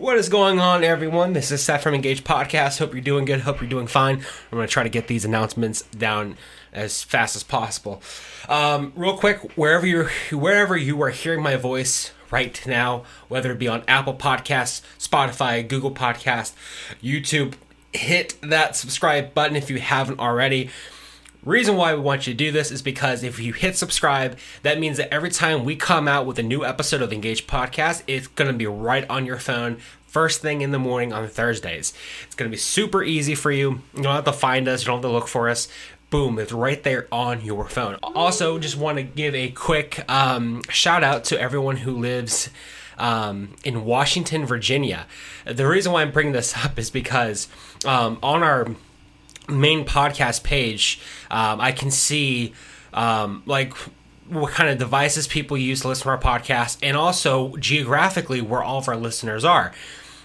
What is going on, everyone? This is Seth from Engage Podcast. Hope you're doing good. Hope you're doing fine. I'm going to try to get these announcements down as fast as possible. Real quick, wherever you are hearing my voice right now, whether it be on Apple Podcasts, Spotify, Google Podcasts, YouTube, hit that subscribe button if you haven't already. Reason why we want you to do this is because if you hit subscribe, that means that every time we come out with a new episode of the Engage Podcast, it's going to be right on your phone first thing in the morning on Thursdays. It's going to be super easy for you. You don't have to find us. You don't have to look for us. Boom, it's right there on your phone. Also, just want to give a quick shout out to everyone who lives in Washington, Virginia. The reason why I'm bringing this up is because on our main podcast page, I can see like what kind of devices people use to listen to our podcast, and also geographically where all of our listeners are.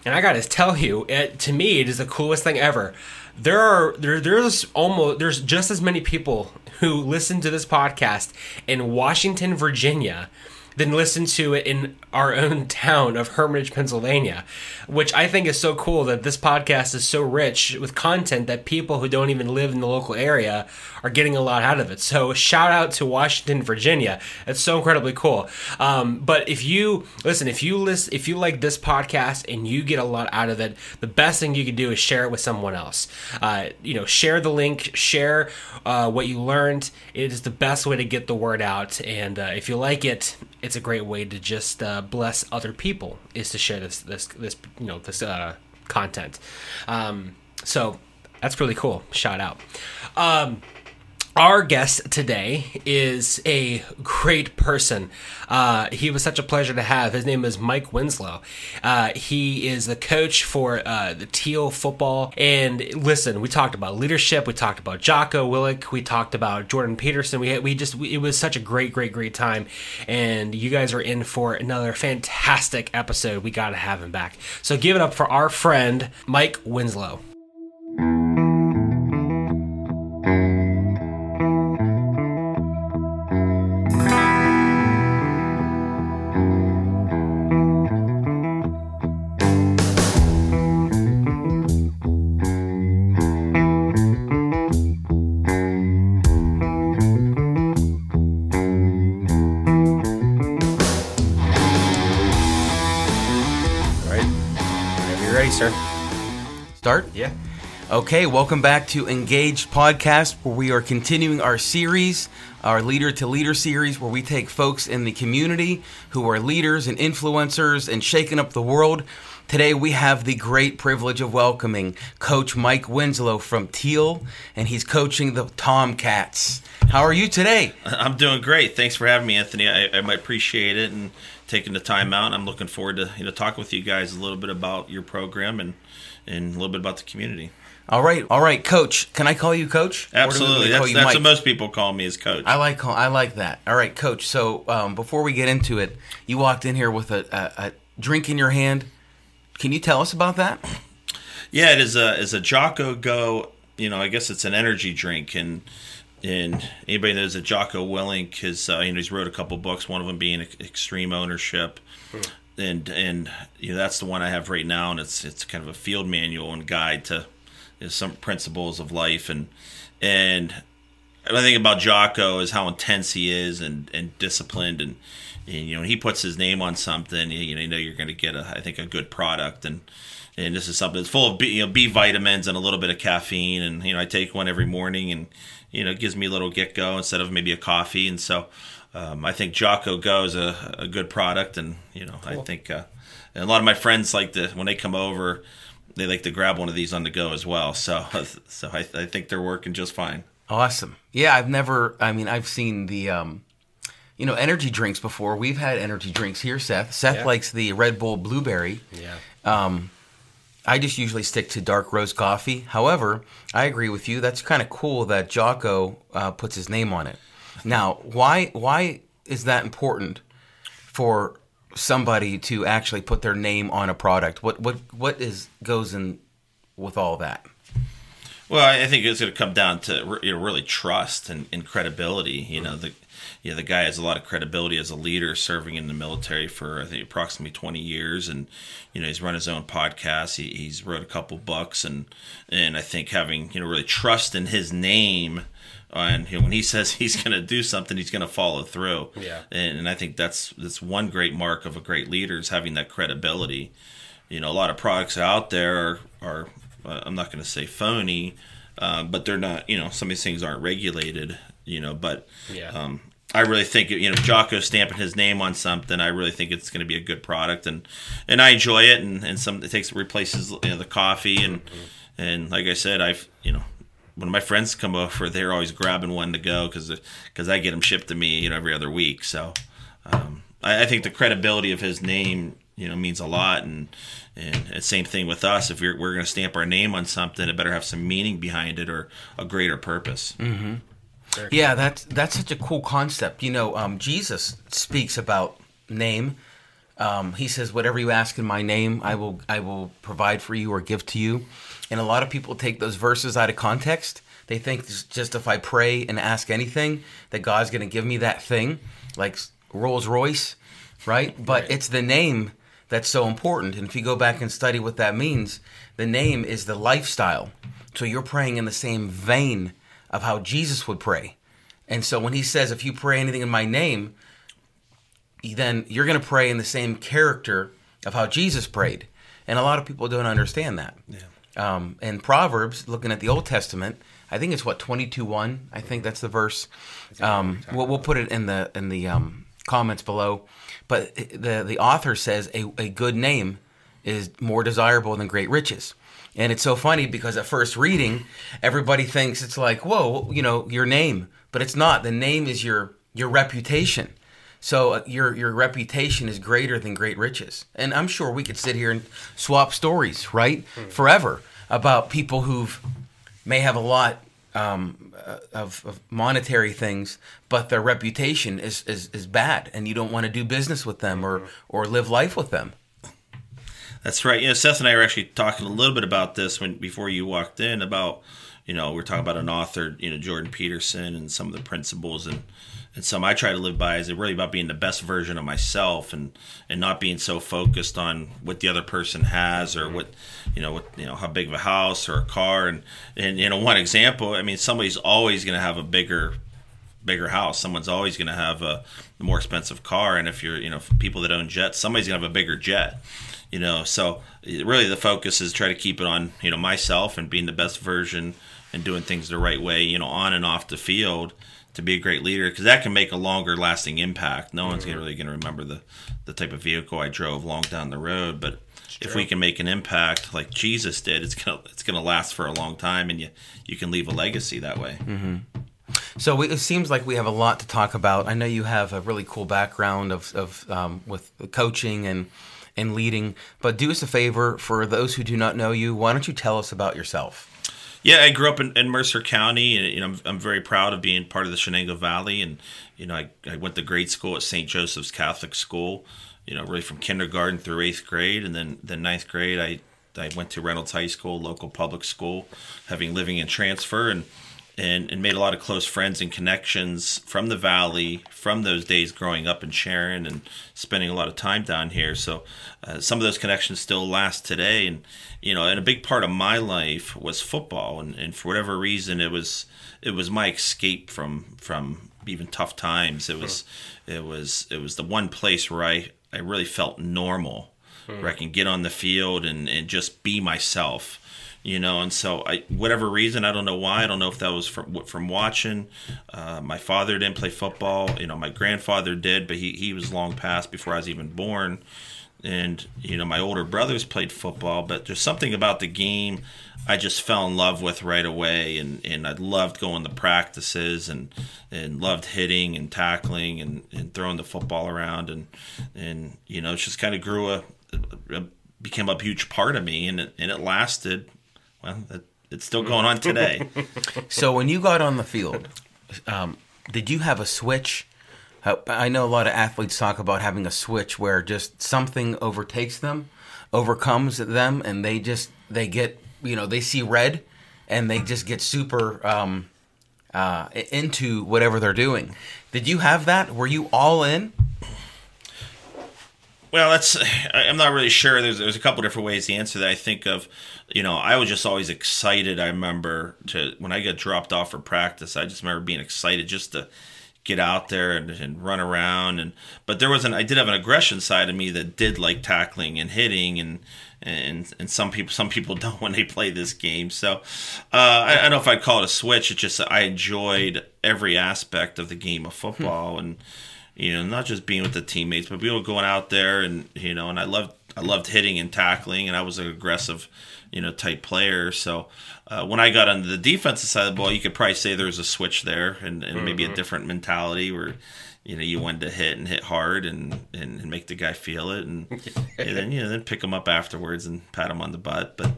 And I gotta tell you, to me, it is the coolest thing ever. There's just as many people who listen to this podcast in Washington, Virginia, than listen to it in our own town of Hermitage, Pennsylvania, which I think is so cool that this podcast is so rich with content that people who don't even live in the local area are getting a lot out of it. So shout out to Washington, Virginia. It's so incredibly cool. But if you like this podcast and you get a lot out of it, the best thing you can do is share it with someone else. Share the link, share what you learned. It is the best way to get the word out. And if you like it, it's a great way to just bless other people, is to share this content. So that's really cool. Shout out. Our guest today is a great person. He was such a pleasure to have. His name is Mike Winslow. He is the coach for the Thiel Football. And listen, we talked about leadership. We talked about Jocko Willink. We talked about Jordan Peterson. It was such a great time. And you guys are in for another fantastic episode. We got to have him back. So give it up for our friend, Mike Winslow. Yeah. Okay, welcome back to Engage Podcast, where we are continuing our series, our Leader to Leader series, where we take folks in the community who are leaders and influencers and shaking up the world. Today we have the great privilege of welcoming Coach Mike Winslow from Teal, and he's coaching the Tomcats. How are you today? I'm doing great. Thanks for having me, Anthony. I appreciate it and taking the time out. I'm looking forward to talking with you guys a little bit about your program and a little bit about the community. All right, Coach. Can I call you Coach? Absolutely. That's what most people call me, is Coach. I like that. All right, Coach. So before we get into it, you walked in here with a drink in your hand. Can you tell us about that? Yeah, it is a Jocko Go. I guess it's an energy drink, and anybody that knows a Jocko Willink, he's wrote a couple books. One of them being Extreme Ownership. And that's the one I have right now, and it's kind of a field manual and guide to some principles of life, and the thing about Jocko is how intense he is and disciplined, and when he puts his name on something, you're going to get a good product, and this is something that's full of B vitamins and a little bit of caffeine, and I take one every morning, and it gives me a little get go instead of maybe a coffee, and so. I think Jocko Go is a good product, and cool. I think and a lot of my friends like to, when they come over, they like to grab one of these on the go as well. So I think they're working just fine. Awesome. Yeah, I've seen the energy drinks before. We've had energy drinks here, Seth. Seth likes the Red Bull Blueberry. Yeah. I just usually stick to dark roast coffee. However, I agree with you. That's kind of cool that Jocko puts his name on it. Now, why is that important for somebody to actually put their name on a product? What goes in with all that? Well, I think it's going to come down to really trust and credibility. You know, the guy has a lot of credibility as a leader, serving in the military for I think approximately 20 years, and you know he's run his own podcast. He's wrote a couple books, and I think having really trust in his name. And when he says he's going to do something, he's going to follow through. Yeah. And I think that's one great mark of a great leader is having that credibility. You know, a lot of products out there are I'm not going to say phony, but they're not, some of these things aren't regulated, but yeah. I really think, Jocko's stamping his name on something. I really think it's going to be a good product, and I enjoy it. And it replaces the coffee. And like I said, I've when my friends come over, they're always grabbing one to go because I get them shipped to me, every other week. So I think the credibility of his name, means a lot. And same thing with us. If we're going to stamp our name on something, it better have some meaning behind it or a greater purpose. Mm-hmm. Yeah, that's such a cool concept. Jesus speaks about name. He says, "Whatever you ask in my name, I will provide for you or give to you." And a lot of people take those verses out of context. They think just if I pray and ask anything, that God's going to give me that thing, like Rolls Royce, right? But it's the name that's so important. And if you go back and study what that means, the name is the lifestyle. So you're praying in the same vein of how Jesus would pray. And so when he says, if you pray anything in my name, then you're going to pray in the same character of how Jesus prayed. And a lot of people don't understand that. Yeah. In Proverbs, looking at the Old Testament, I think it's 22:1. I think that's the verse. We'll put it in the comments below. But the author says a good name is more desirable than great riches. And it's so funny because at first reading, everybody thinks it's like, whoa, your name, but it's not. The name is your reputation. So your reputation is greater than great riches. And I'm sure we could sit here and swap stories, right, forever about people who may have a lot of monetary things, but their reputation is bad, and you don't want to do business with them or live life with them. That's right. Seth and I were actually talking a little bit about this before you walked in about, we're talking about an author, Jordan Peterson and some of the principles and some I try to live by is really about being the best version of myself and not being so focused on what the other person has or what how big of a house or a car and one example, somebody's always going to have a bigger house, someone's always going to have a more expensive car, and if you're people that own jets, somebody's going to have a bigger jet. So really the focus is try to keep it on myself and being the best version and doing things the right way, on and off the field, to be a great leader, because that can make a longer lasting impact. No one's really going to remember the type of vehicle I drove long down the road, but if we can make an impact like Jesus did, it's gonna last for a long time, and you can leave a legacy that way. Mm-hmm. So it seems like we have a lot to talk about. I know you have a really cool background of with coaching and leading, but do us a favor, for those who do not know you, why don't you tell us about yourself? Yeah, I grew up in Mercer County, and I'm very proud of being part of the Shenango Valley. And I went to grade school at St. Joseph's Catholic School. Really from kindergarten through 8th grade, and then 9th grade, I went to Reynolds High School, local public school, having living and transfer, and made a lot of close friends and connections from the valley from those days growing up in Sharon and spending a lot of time down here. So some of those connections still last today, and and a big part of my life was football, and for whatever reason, it was my escape from even tough times. It was the one place where I really felt normal, where I can get on the field and just be myself. And so whatever reason, I don't know why. I don't know if that was from watching. My father didn't play football. My grandfather did, but he was long past before I was even born. And, my older brothers played football, but there's something about the game I just fell in love with right away. And I loved going to practices and loved hitting and tackling and throwing the football around. And it just kind of grew became a huge part of me, and it lasted. Well, it's still going on today. So when you got on the field, did you have a switch? I know a lot of athletes talk about having a switch where just something overcomes them, and they get, they see red, and they just get super into whatever they're doing. Did you have that? Were you all in? Well, I'm not really sure. There's a couple different ways to answer that. I think of, I was just always excited. I remember when I got dropped off for practice, I just remember being excited just to get out there and run around. But I did have an aggression side of me that did like tackling and hitting and some people don't when they play this game. So I don't know if I'd call it a switch. It's just I enjoyed every aspect of the game of football and. Not just being with the teammates, but we were going out there and I loved hitting and tackling, and I was an aggressive, type player. So when I got on the defensive side of the ball, you could probably say there was a switch there and mm-hmm. maybe a different mentality where, you wanted to hit and hit hard and make the guy feel it and then pick him up afterwards and pat him on the butt. But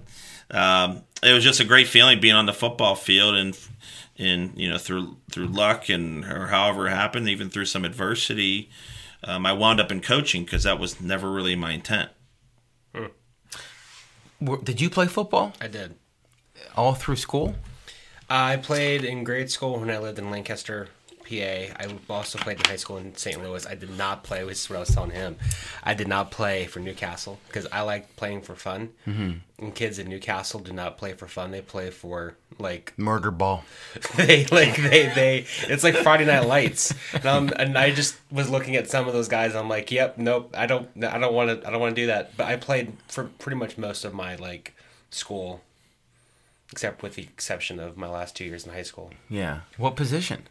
it was just a great feeling being on the football field and through luck or however it happened, even through some adversity, I wound up in coaching because that was never really my intent. Did you play football? I did. All through school? I played in grade school when I lived in Lancaster, PA. I also played in high school in St. Louis. I did not play, which is what I was telling him. I did not play for Newcastle because I like playing for fun. Mm-hmm. And kids in Newcastle do not play for fun. They play for murder ball. It's like Friday Night Lights. And I just was looking at some of those guys. And I'm like, yep, nope. I don't want to do that. But I played for pretty much most of my school, except with the exception of my last 2 years in high school. Yeah. What position?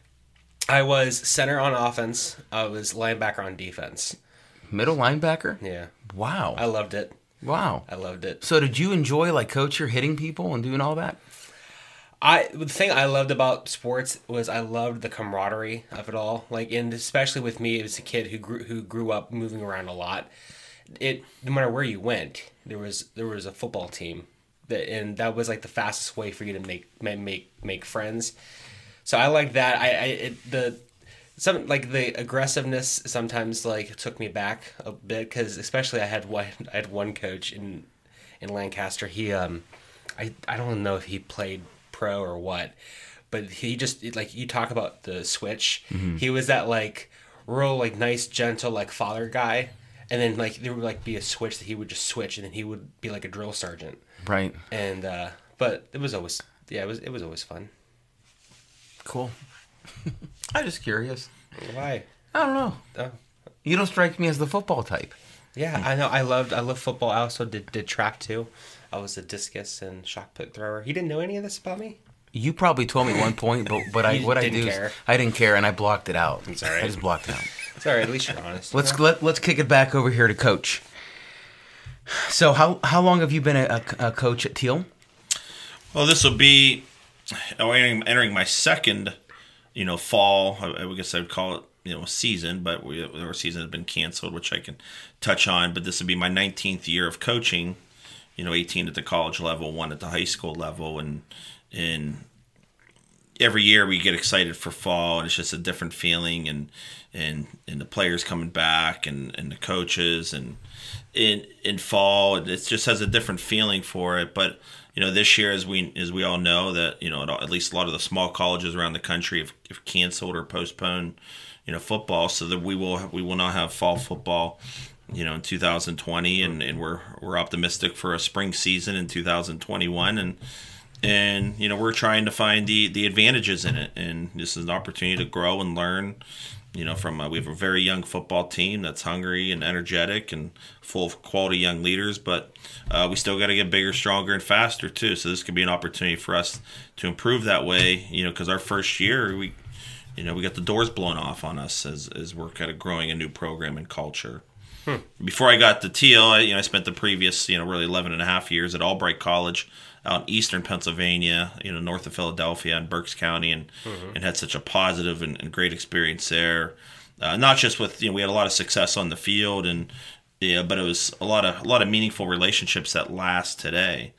I was center on offense. I was linebacker on defense. Middle linebacker? Yeah. Wow. I loved it. So did you enjoy coaching, hitting people and doing all that? The thing I loved about sports was I loved the camaraderie of it all. And especially with me, it was a kid who grew up moving around a lot. No matter where you went, there was a football team, and that was the fastest way for you to make friends. So I like that. The aggressiveness sometimes took me back a bit because especially I had one coach in Lancaster. He I don't know if he played pro or what, but he just you talk about the switch. Mm-hmm. He was that real nice gentle father guy, and then there would be a switch that he would just switch, and then he would be a drill sergeant. Right. And but it was always it was always fun. Cool. I'm just curious. Why? I don't know. You don't strike me as the football type. Yeah, I know. I love football. I also did track too. I was a discus and shot put thrower. You didn't know any of this about me? You probably told me one point, but I didn't care, and I blocked it out. It's all right. I just blocked it out. It's all right. At least you're honest. Let's kick it back over here to coach. So how long have you been a coach at Teal? Well, this will be. Entering my second, fall, I guess I'd call it, season, but our season has been canceled, which I can touch on. But this would be my 19th year of coaching, 18 at the college level, 1 at the high school level. And every year we get excited for fall, and it's just a different feeling and the players coming back and the coaches and in fall. It just has a different feeling for it. But this year, as we all know, that at least a lot of the small colleges around the country have canceled or postponed, football, so that we will not have fall football, in 2020, and we're optimistic for a spring season in 2021, and we're trying to find the advantages in it, and this is an opportunity to grow and learn. We have a very young football team that's hungry and energetic and full of quality young leaders, but we still got to get bigger, stronger, and faster too. So this could be an opportunity for us to improve that way. Because our first year, we got the doors blown off on us as we're kind of growing a new program and culture. Before I got to Teal, I spent the previous, really 11 and a half years at Albright College out in eastern Pennsylvania, north of Philadelphia in Berks County, and had such a positive and great experience there. Not just with, we had a lot of success on the field, but it was a lot of meaningful relationships that last today.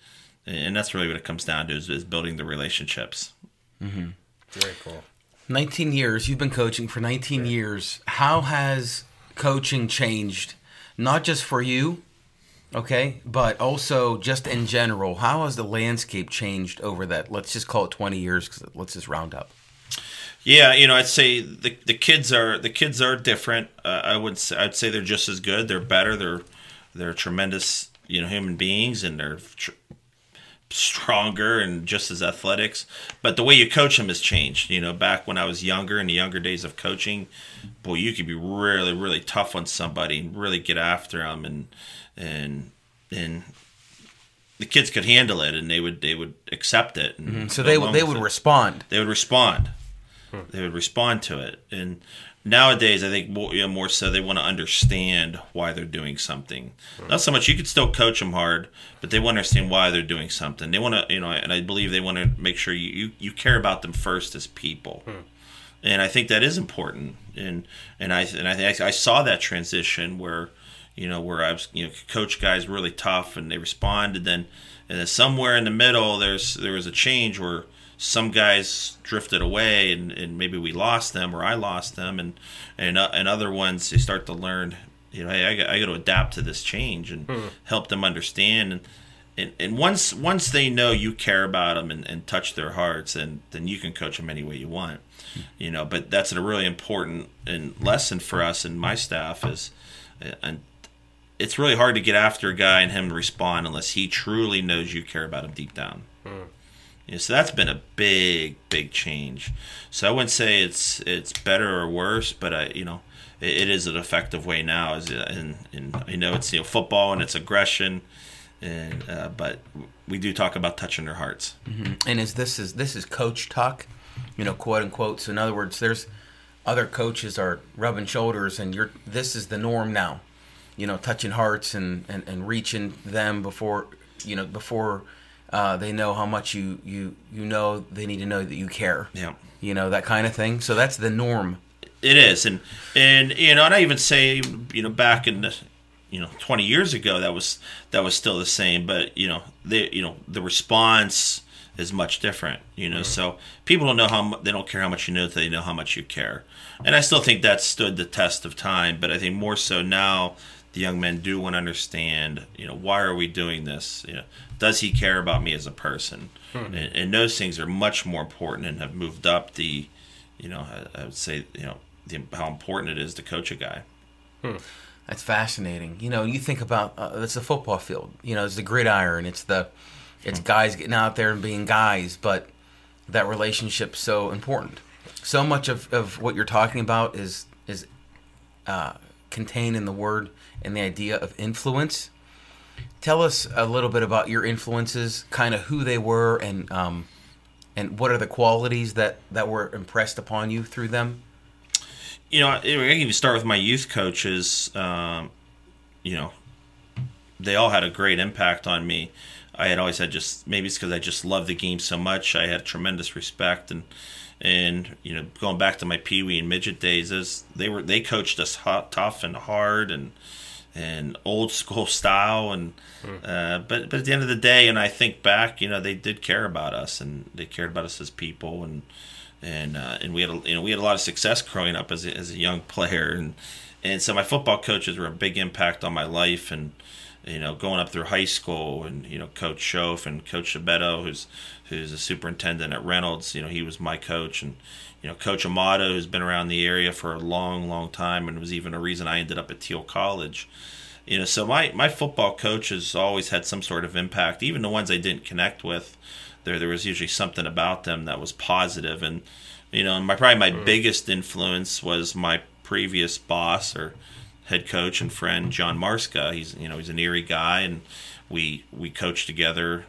And that's really what it comes down to is building the relationships. Mm-hmm. Very cool. 19 years, you've been coaching for 19 years. How has coaching changed, not just for you, Okay, but also just in general, how has the landscape changed over that, let's just call it 20 years, because let's just round up. Yeah, you know, I'd say the kids are different. I'd say they're just as good. They're better. They're tremendous, you know, human beings, and they're stronger and just as athletic. But the way you coach them has changed. You know, back when I was younger, in the younger days of coaching, boy, you could be really, really tough on somebody and really get after them, and the kids could handle it, and they would accept it. And mm-hmm. So they would respond. They would respond. Hmm. They would respond to it. And nowadays, I think more, you know, more so they want to understand why they're doing something. Hmm. Not so much, you could still coach them hard, but they want to understand why they're doing something. They want to, you know, and I believe they want to make sure you care about them first as people. Hmm. And I think that is important. And I saw that transition where, you know, where I was, you know, coach guys really tough and they responded, and then somewhere in the middle there was a change where some guys drifted away and maybe we lost them or I lost them, and other ones, they start to learn, you know, hey, I got to adapt to this change and help them understand, and once they know you care about them and touch their hearts, then you can coach them any way you want, you know. But that's a really important lesson for us and my staff is, and it's really hard to get after a guy and him to respond unless he truly knows you care about him deep down. Mm. You know, so that's been a big, big change. So I wouldn't say it's better or worse, but it is an effective way now. And you know, it's, you know, football and it's aggression, and but we do talk about touching their hearts. Mm-hmm. And this is coach talk, you know, quote unquote. So in other words, there's other coaches are rubbing shoulders, and this is the norm now. You know, touching hearts and reaching them before they know how much you know, they need to know that you care. Yeah, you know, that kind of thing. So that's the norm. It is, and you know, and I even say, you know, back in the, you know, 20 years ago, that was still the same, but you know, the response is much different, you know. Mm-hmm. So people don't know they don't care how much you know until they know how much you care, and I still think that stood the test of time, but I think more so now. The young men do want to understand, you know, why are we doing this? You know, does he care about me as a person? Hmm. And those things are much more important and have moved up the, you know, I would say, you know, how important it is to coach a guy. Hmm. That's fascinating. You know, you think about it's the football field. You know, it's the gridiron. It's guys getting out there and being guys, but that relationship's so important. So much of what you're talking about is contained in the word. And the idea of influence. Tell us a little bit about your influences, kind of who they were, and what are the qualities that were impressed upon you through them? You know, I can even start with my youth coaches. You know, they all had a great impact on me. I had always had, just maybe it's because I just loved the game so much. I had tremendous respect, and you know, going back to my peewee and midget days, they coached us hot, tough, and hard, and old school style, but at the end of the day, and I think back, you know, they did care about us, and they cared about us as people, and we had a lot of success growing up as a young player, and so my football coaches were a big impact on my life, and you know, going up through high school, and you know, Coach Schoaf and Coach Sabetto, who's a superintendent at Reynolds, you know, he was my coach, and you know, Coach Amato, who's been around the area for a long, long time, and was even a reason I ended up at Teal College. You know, so my football coaches always had some sort of impact. Even the ones I didn't connect with, there was usually something about them that was positive. And you know, my biggest influence was my previous boss or head coach and friend, John Marska. He's an Erie guy, and we coached together.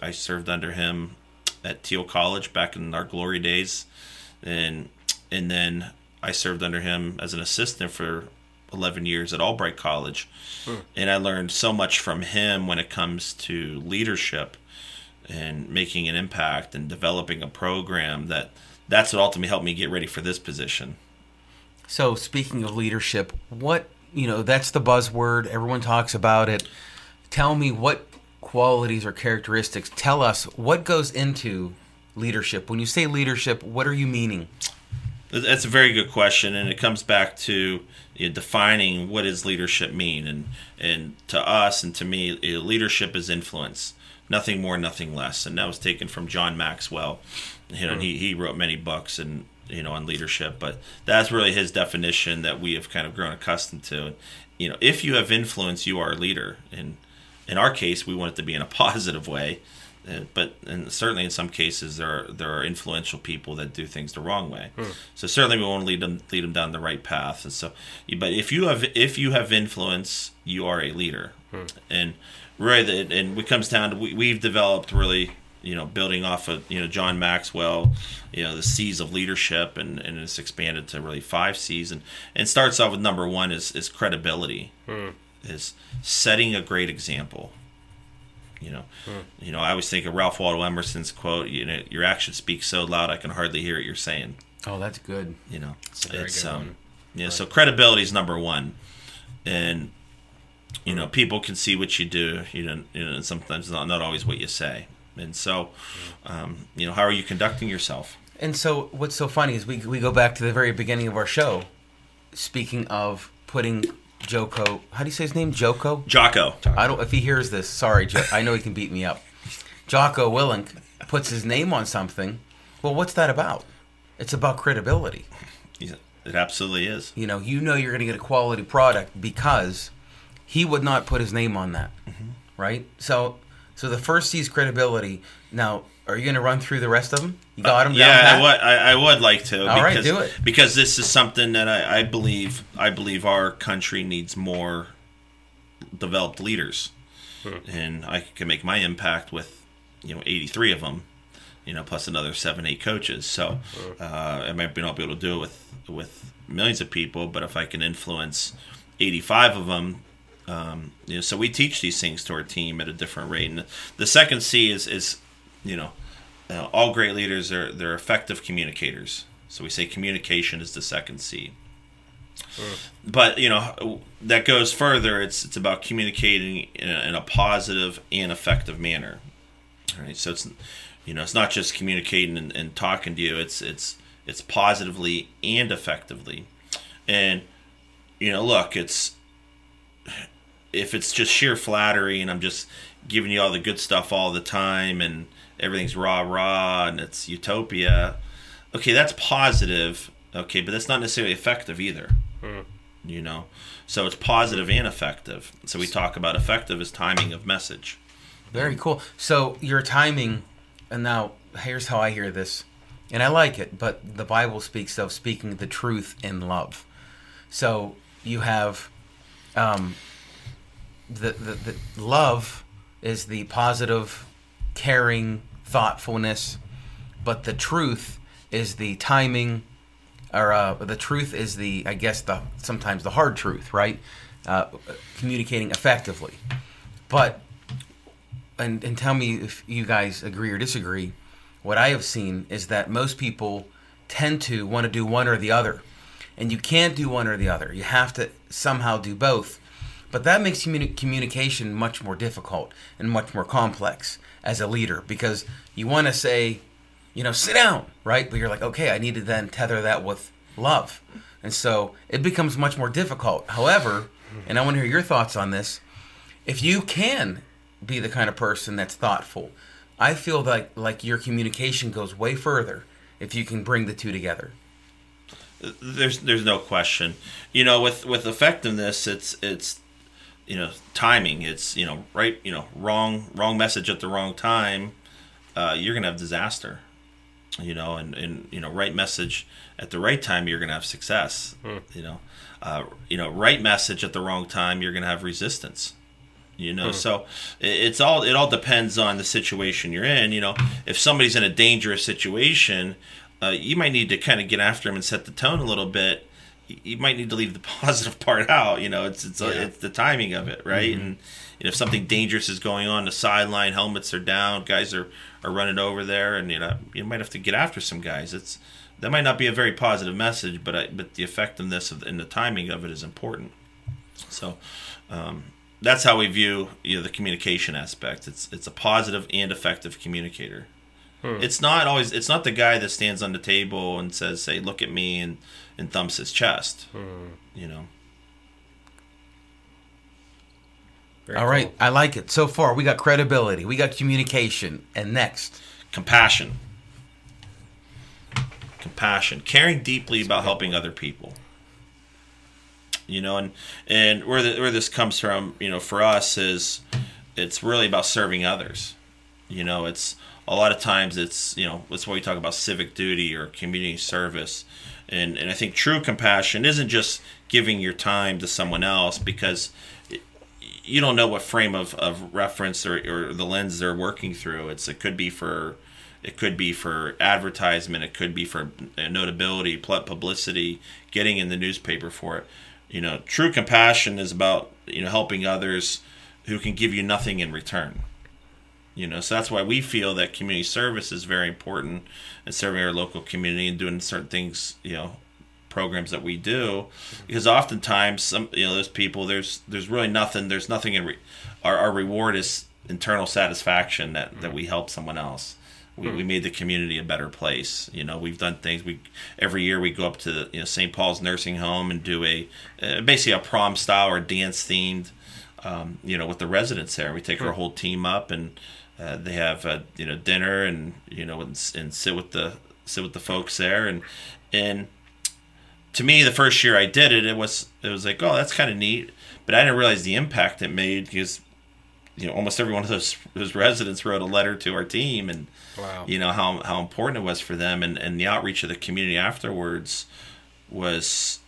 I served under him at Teal College back in our glory days, and then I served under him as an assistant for 11 years at Albright College. Hmm. And I learned so much from him when it comes to leadership and making an impact and developing a program that's what ultimately helped me get ready for this position. So speaking of leadership, what, you know, that's the buzzword, everyone talks about it. Tell me, what qualities or characteristics, tell us what goes into leadership? When you say leadership, what are you meaning? That's a very good question, and it comes back to defining what does leadership mean. And to us and to me, leadership is influence, nothing more, nothing less. And that was taken from John Maxwell. Mm-hmm. He wrote many books and on leadership, but that's really his definition that we have kind of grown accustomed to. And, if you have influence, you are a leader. And in our case, we want it to be in a positive way. But certainly in some cases there are influential people that do things the wrong way. Hmm. So certainly we want to lead them down the right path. And so, but if you have influence, you are a leader. Hmm. And really, and it comes down to we've developed really building off of John Maxwell, the C's of leadership, and it's expanded to really 5 C's. And starts off with number 1 is credibility, is setting a great example. I always think of Ralph Waldo Emerson's quote, your actions speak so loud I can hardly hear what you're saying. Oh, that's good. So credibility is number 1. And people can see what you do, and sometimes not always what you say. And so how are you conducting yourself? And so what's so funny is we go back to the very beginning of our show, speaking of putting Jocko, how do you say his name? Jocko. I don't. If he hears this, sorry, Joe. I know he can beat me up. Jocko Willink puts his name on something. Well, what's that about? It's about credibility. It absolutely is. You're going to get a quality product because he would not put his name on that, mm-hmm. right? So the first C is credibility. Now, are you going to run through the rest of them? You got them down pat? I would like to. All right, do it. Because this is something that I believe our country needs more developed leaders. Hmm. And I can make my impact with 83 of them, plus another 7-8 coaches. So I might not be able to do it with millions of people, but if I can influence 85 of them, so we teach these things to our team at a different rate. And the second C is all great leaders they're effective communicators. So we say communication is the second C. Sure. But that goes further. It's about communicating in a positive and effective manner. All right. So it's it's not just communicating and talking to you. It's positively and effectively. And look, if it's just sheer flattery and I'm just giving you all the good stuff all the time and everything's rah-rah and it's utopia, okay, that's positive, okay, but that's not necessarily effective either, So it's positive and effective. So we talk about effective as timing of message. Very cool. So your timing, and now here's how I hear this, and I like it, but the Bible speaks of speaking the truth in love. So you have the love is the positive, caring, thoughtfulness, but the truth is the timing, or the truth is sometimes the hard truth, right? Communicating effectively. But and tell me if you guys agree or disagree. What I have seen is that most people tend to want to do one or the other, and you can't do one or the other. You have to somehow do both. But that makes communication much more difficult and much more complex as a leader, because you want to say, sit down, right? But you're like, okay, I need to then tether that with love. And so it becomes much more difficult. However, and I want to hear your thoughts on this, if you can be the kind of person that's thoughtful, I feel like your communication goes way further if you can bring the two together. There's no question. With effectiveness, it's timing. It's right. Wrong message at the wrong time. You're gonna have disaster. And right message at the right time, you're gonna have success. Hmm. Right message at the wrong time, you're gonna have resistance. So it all depends on the situation you're in. If somebody's in a dangerous situation, you might need to kind of get after him and set the tone a little bit. You might need to leave the positive part out. It's the timing of it, right? Mm-hmm. And if something dangerous is going on, the sideline, helmets are down, guys are running over there, and you might have to get after some guys. That might not be a very positive message, but the effectiveness and the timing of it is important. So that's how we view the communication aspect. It's a positive and effective communicator. It's not the guy that stands on the table and says, "Hey, look at me," and thumps his chest. You know. Very All cool. right, I like it. So far, we got credibility, we got communication, and next, compassion. Compassion, caring deeply about helping other people. You know, and where this comes from, you know, for us is it's really about serving others. You know, it's a lot of times it's, you know, that's why we talk about civic duty or community service. And I think true compassion isn't just giving your time to someone else because you don't know what frame of reference or the lens they're working through. It could be for advertisement. It could be for notability, publicity, getting in the newspaper for it. You know, true compassion is about, you know, helping others who can give you nothing in return. You know, so that's why we feel that community service is very important and serving our local community and doing certain things, you know, programs that we do, because oftentimes some, you know, those people, there's nothing in our reward is internal satisfaction that we help someone else. We made the community a better place. You know, we've done things. Every year we go up to, you know, St. Paul's nursing home and do a basically a prom style or dance themed, you know, with the residents there. We take our whole team up and they have you know, dinner and, you know, and sit with the folks there and. To me, the first year I did it, it was like, oh, that's kind of neat, but I didn't realize the impact it made because, you know, almost every one of those residents wrote a letter to our team, and wow. You know how important it was for them, and the outreach of the community afterwards was,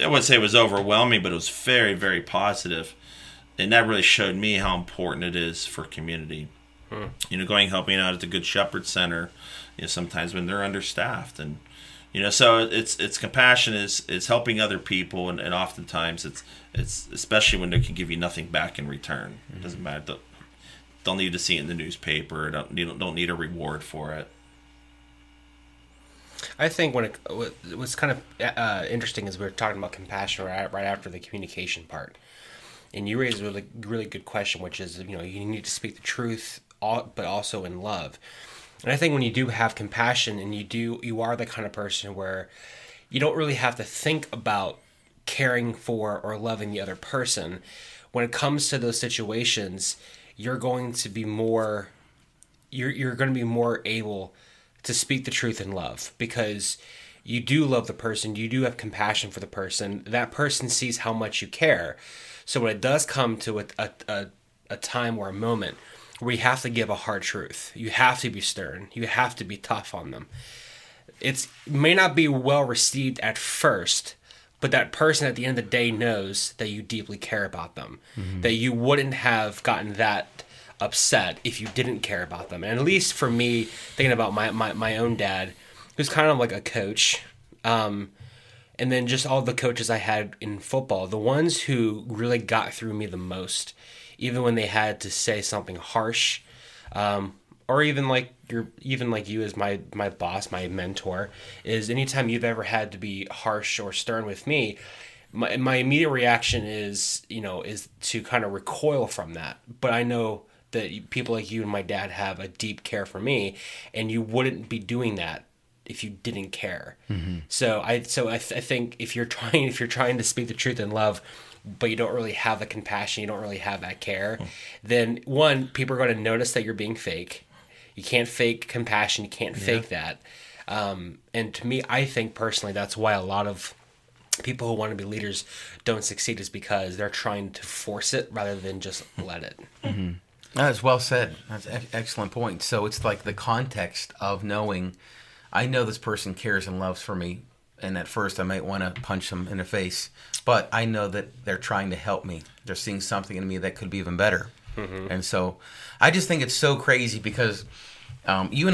I wouldn't say it was overwhelming, but it was very, very positive, and that really showed me how important it is for community. You know, helping out at the Good Shepherd Center, you know, sometimes when they're understaffed and. You know, so it's compassion is helping other people, and oftentimes it's especially when they can give you nothing back in return. It doesn't matter. Don't need to see it in the newspaper. Don't need a reward for it. I think what's kind of interesting is we were talking about compassion right after the communication part, and you raised a really, really good question, which is, you know, you need to speak the truth, but also in love. And I think when you do have compassion and you are the kind of person where you don't really have to think about caring for or loving the other person. When it comes to those situations, you're going to be more able to speak the truth in love because you do love the person, you do have compassion for the person. That person sees how much you care. So when it does come to a time or a moment where you have to give a hard truth. You have to be stern. You have to be tough on them. It may not be well received at first, but that person at the end of the day knows that you deeply care about them, that you wouldn't have gotten that upset if you didn't care about them. And at least for me, thinking about my own dad, who's kind of like a coach, and then just all the coaches I had in football, the ones who really got through me the most, even when they had to say something harsh, or even like you as my boss, my mentor, is anytime you've ever had to be harsh or stern with me, my immediate reaction is to kind of recoil from that. But I know that people like you and my dad have a deep care for me, and you wouldn't be doing that if you didn't care. So I think if you're trying to speak the truth in love, but you don't really have the compassion, you don't really have that care, then one, people are going to notice that you're being fake. You can't fake compassion. You can't fake that. And to me, I think personally, that's why a lot of people who want to be leaders don't succeed is because they're trying to force it rather than just let it. That's well said. That's an excellent point. So it's like the context of knowing, I know this person cares and loves for me. And at first, I might want to punch them in the face, but I know that they're trying to help me. They're seeing something in me that could be even better. And so I just think it's so crazy because Coach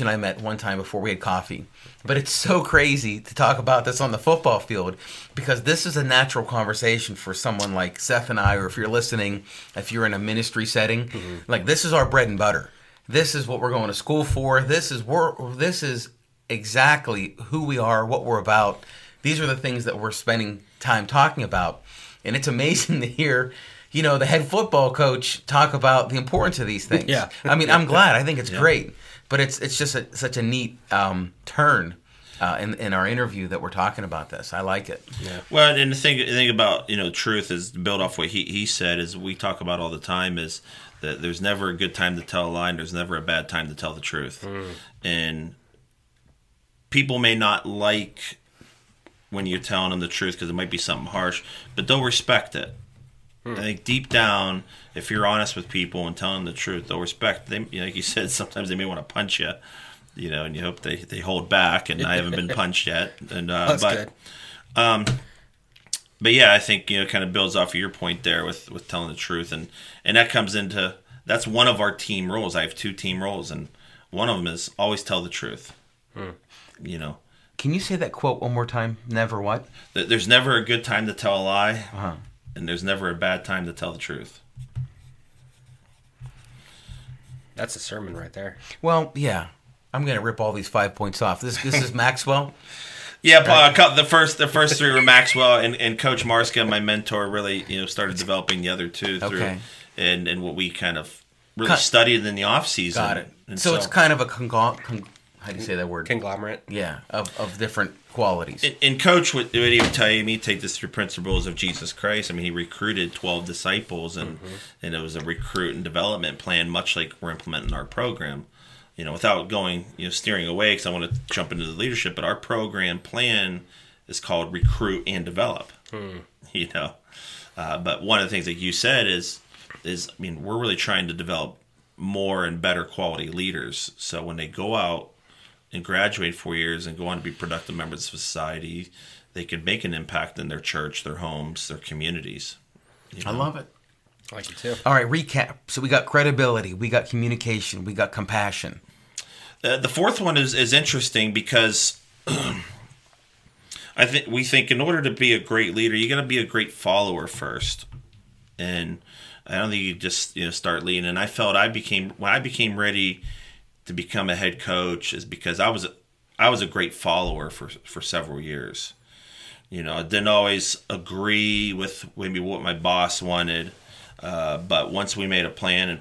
and I met one time before we had coffee. But it's so crazy to talk about this on the football field because this is a natural conversation for someone like Seth and I, or if you're listening, if you're in a ministry setting, like this is our bread and butter. This is what we're going to school for. This is exactly who we are, what we're about. These are the things that we're spending time talking about. And it's amazing to hear you know, the head football coach talk about the importance of these things. Yeah. I mean, I'm glad. I think it's great. But it's just such a neat turn in our interview that we're talking about this. I like it. Yeah. Well, and the thing about, you know, truth is, to build off what he said, is we talk about all the time is that there's never a good time to tell a lie and there's never a bad time to tell the truth. Mm. And people may not like when you're telling them the truth because it might be something harsh, but they'll respect it. I think deep down, if you're honest with people and telling them the truth, they'll respect them. You know, like you said, sometimes they may want to punch you, you know, and you hope they hold back. And I haven't been punched yet. And good. But yeah, I think, you know, it kind of builds off of your point there with telling the truth, and that comes into, that's one of our team roles. I have two team roles, and one of them is always tell the truth. Hmm. You know. Can you say that quote one more time? Never what? There's never a good time to tell a lie. Uh-huh. And there's never a bad time to tell the truth. That's a sermon right there. Well, yeah. I'm going to rip all these 5 points off. This is Maxwell? Yeah, right. The first three were Maxwell, and Coach Marska, my mentor, really, you know, started developing the other two through and what we kind of really studied in the off season. Got it. And so it's kind of a how do you say that word? Conglomerate. Yeah, of different qualities. And Coach would even tell you, me take this through principles of Jesus Christ. I mean, he recruited 12 disciples, and it was a recruit and development plan, much like we're implementing our program. You know, without going, you know, steering away, because I want to jump into the leadership, but our program plan is called Recruit and Develop. Mm. You know, but one of the things that you said is I mean, we're really trying to develop more and better quality leaders. So when they go out and graduate 4 years and go on to be productive members of society, they could make an impact in their church, their homes, their communities. You know? I love it. I like it too. All right, recap. So we got credibility, we got communication, we got compassion. The fourth one is interesting because we think in order to be a great leader, you got to be a great follower first. And I don't think you just, you know, start leading. And I felt when I became ready to become a head coach is because I was a great follower for several years. You know, I didn't always agree with maybe what my boss wanted, but once we made a plan and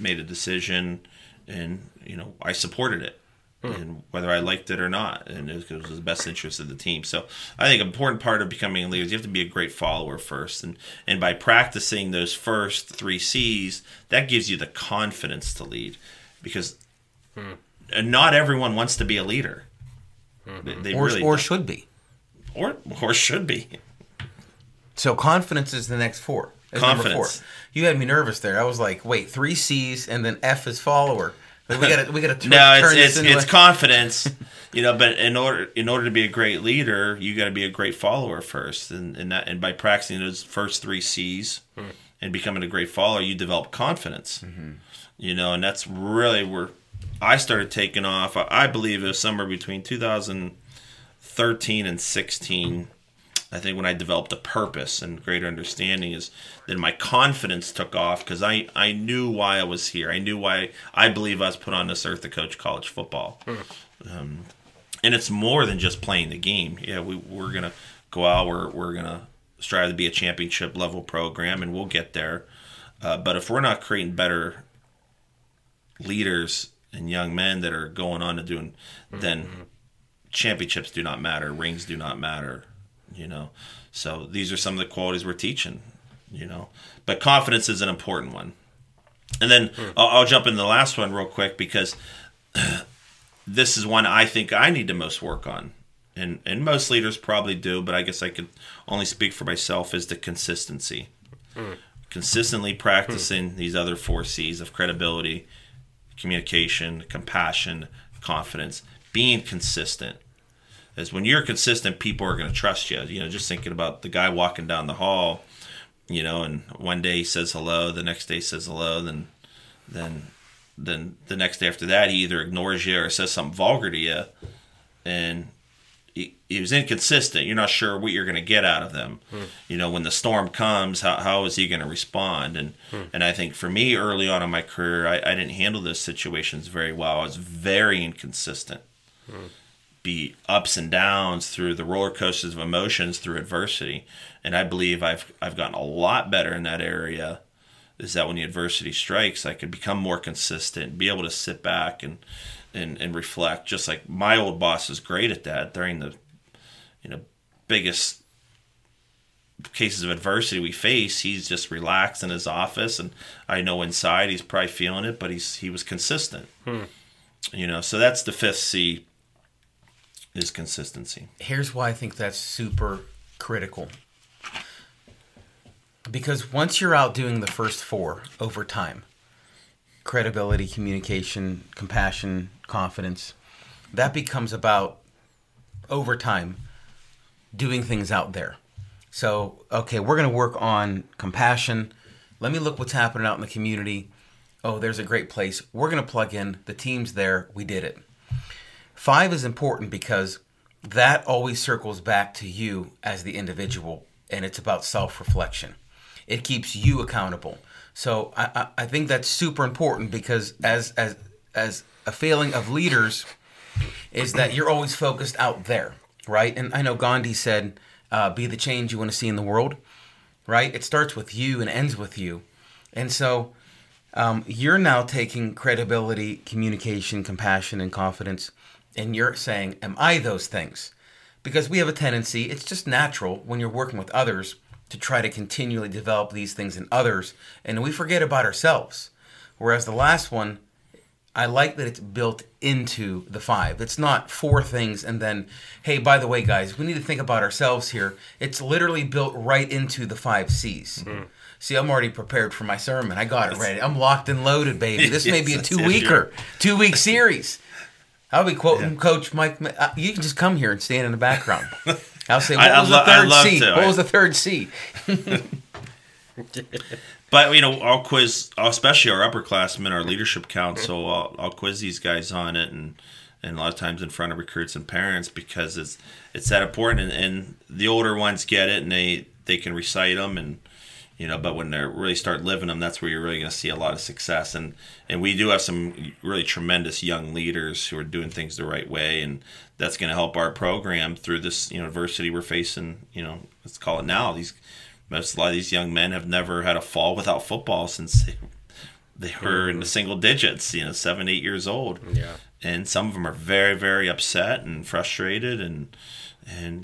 made a decision, and you know, I supported it, and whether I liked it or not, and it was the best interest of the team. So I think an important part of becoming a leader is you have to be a great follower first, and by practicing those first 3 C's, that gives you the confidence to lead, because. And not everyone wants to be a leader. Mm-hmm. They really or should be. Or should be. So confidence is the next four. Confidence. 4. You had me nervous there. I was like, wait, 3 C's and then F is follower. Like, we gotta turn this into confidence. You know, but in order to be a great leader, you gotta be a great follower first. And by practicing those first 3 C's and becoming a great follower, you develop confidence. Mm-hmm. You know, and that's really where I started taking off. I believe it was somewhere between 2013 and 16, I think, when I developed a purpose and greater understanding, is then my confidence took off because I knew why I was here. I knew why I believe I was put on this earth to coach college football. And it's more than just playing the game. Yeah, we're going to go out. We're going to strive to be a championship level program, and we'll get there. But if we're not creating better leaders and young men that are going on to doing, then championships do not matter. Rings do not matter, you know. So these are some of the qualities we're teaching, you know. But confidence is an important one. And then I'll jump into the last one real quick, because this is one I think I need to most work on. And most leaders probably do, but I guess I could only speak for myself, is the consistency. Consistently practicing these other 4 C's of credibility, communication, compassion, confidence, being consistent. As when you're consistent, people are going to trust you. You know, just thinking about the guy walking down the hall, you know, and one day he says hello, the next day he says hello, then the next day after that he either ignores you or says something vulgar to you, and he was inconsistent. You're not sure what you're going to get out of them. You know, when the storm comes, how is he going to respond? And I think for me, early on in my career, I didn't handle those situations very well. I was very inconsistent. be ups and downs, through the roller coasters of emotions, through adversity. And I believe I've gotten a lot better in that area, is that when the adversity strikes, I could become more consistent, be able to sit back and reflect. Just like my old boss is great at that during the biggest cases of adversity we face. He's just relaxed in his office, and I know inside he's probably feeling it, but he was consistent. So that's the fifth C, is consistency. Here's why I think that's super critical, because once you're out doing the first four over time — credibility, communication, compassion, confidence — that becomes about, over time, doing things out there. So, okay, we're going to work on compassion. Let me look what's happening out in the community. Oh, there's a great place. We're going to plug in. The team's there. We did it. 5 is important because that always circles back to you as the individual, and it's about self-reflection. It keeps you accountable. So I think that's super important, because as a failing of leaders is that you're always focused out there, right? And I know Gandhi said, be the change you want to see in the world, right? It starts with you and ends with you. And so you're now taking credibility, communication, compassion, and confidence, and you're saying, am I those things? Because we have a tendency, it's just natural when you're working with others, to try to continually develop these things in others, and we forget about ourselves. Whereas the last one, I like that it's built into the 5. It's not 4 things and then, hey, by the way, guys, we need to think about ourselves here. It's literally built right into the 5 C's. Mm-hmm. See, I'm already prepared for my sermon. I got it ready. I'm locked and loaded, baby. This may be a 2-week series. I'll be quoting Coach Mike. You can just come here and stand in the background. I'll say, what was the third C? But, I'll quiz, especially our upperclassmen, our leadership council, I'll quiz these guys on it, and a lot of times in front of recruits and parents, because it's that important. And the older ones get it, and they can recite them, and, but when they really start living them, that's where you're really going to see a lot of success. And we do have some really tremendous young leaders who are doing things the right way, and that's going to help our program through this adversity we're facing. Let's call it now. A lot of these young men have never had a fall without football since they were in the single digits, 7-8 years old. Yeah, and some of them are very, very upset and frustrated, and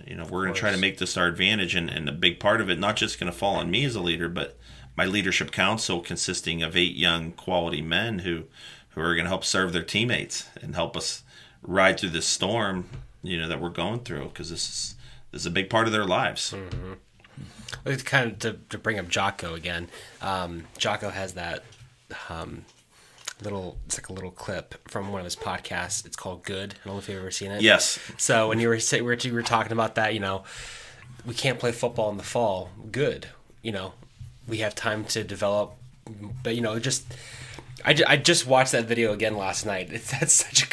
we're going to try to make this our advantage. And a big part of it, not just going to fall on me as a leader, but my leadership council, consisting of 8 young quality men who are going to help serve their teammates and help us ride through this storm, that we're going through, because this is a big part of their lives. Mm-hmm. It's kind of to bring up Jocko again. Jocko has that little clip from one of his podcasts. It's called Good. I don't know if you've ever seen it. Yes. So when you were talking about that, we can't play football in the fall. Good. We have time to develop, but I just watched that video again last night. That's such a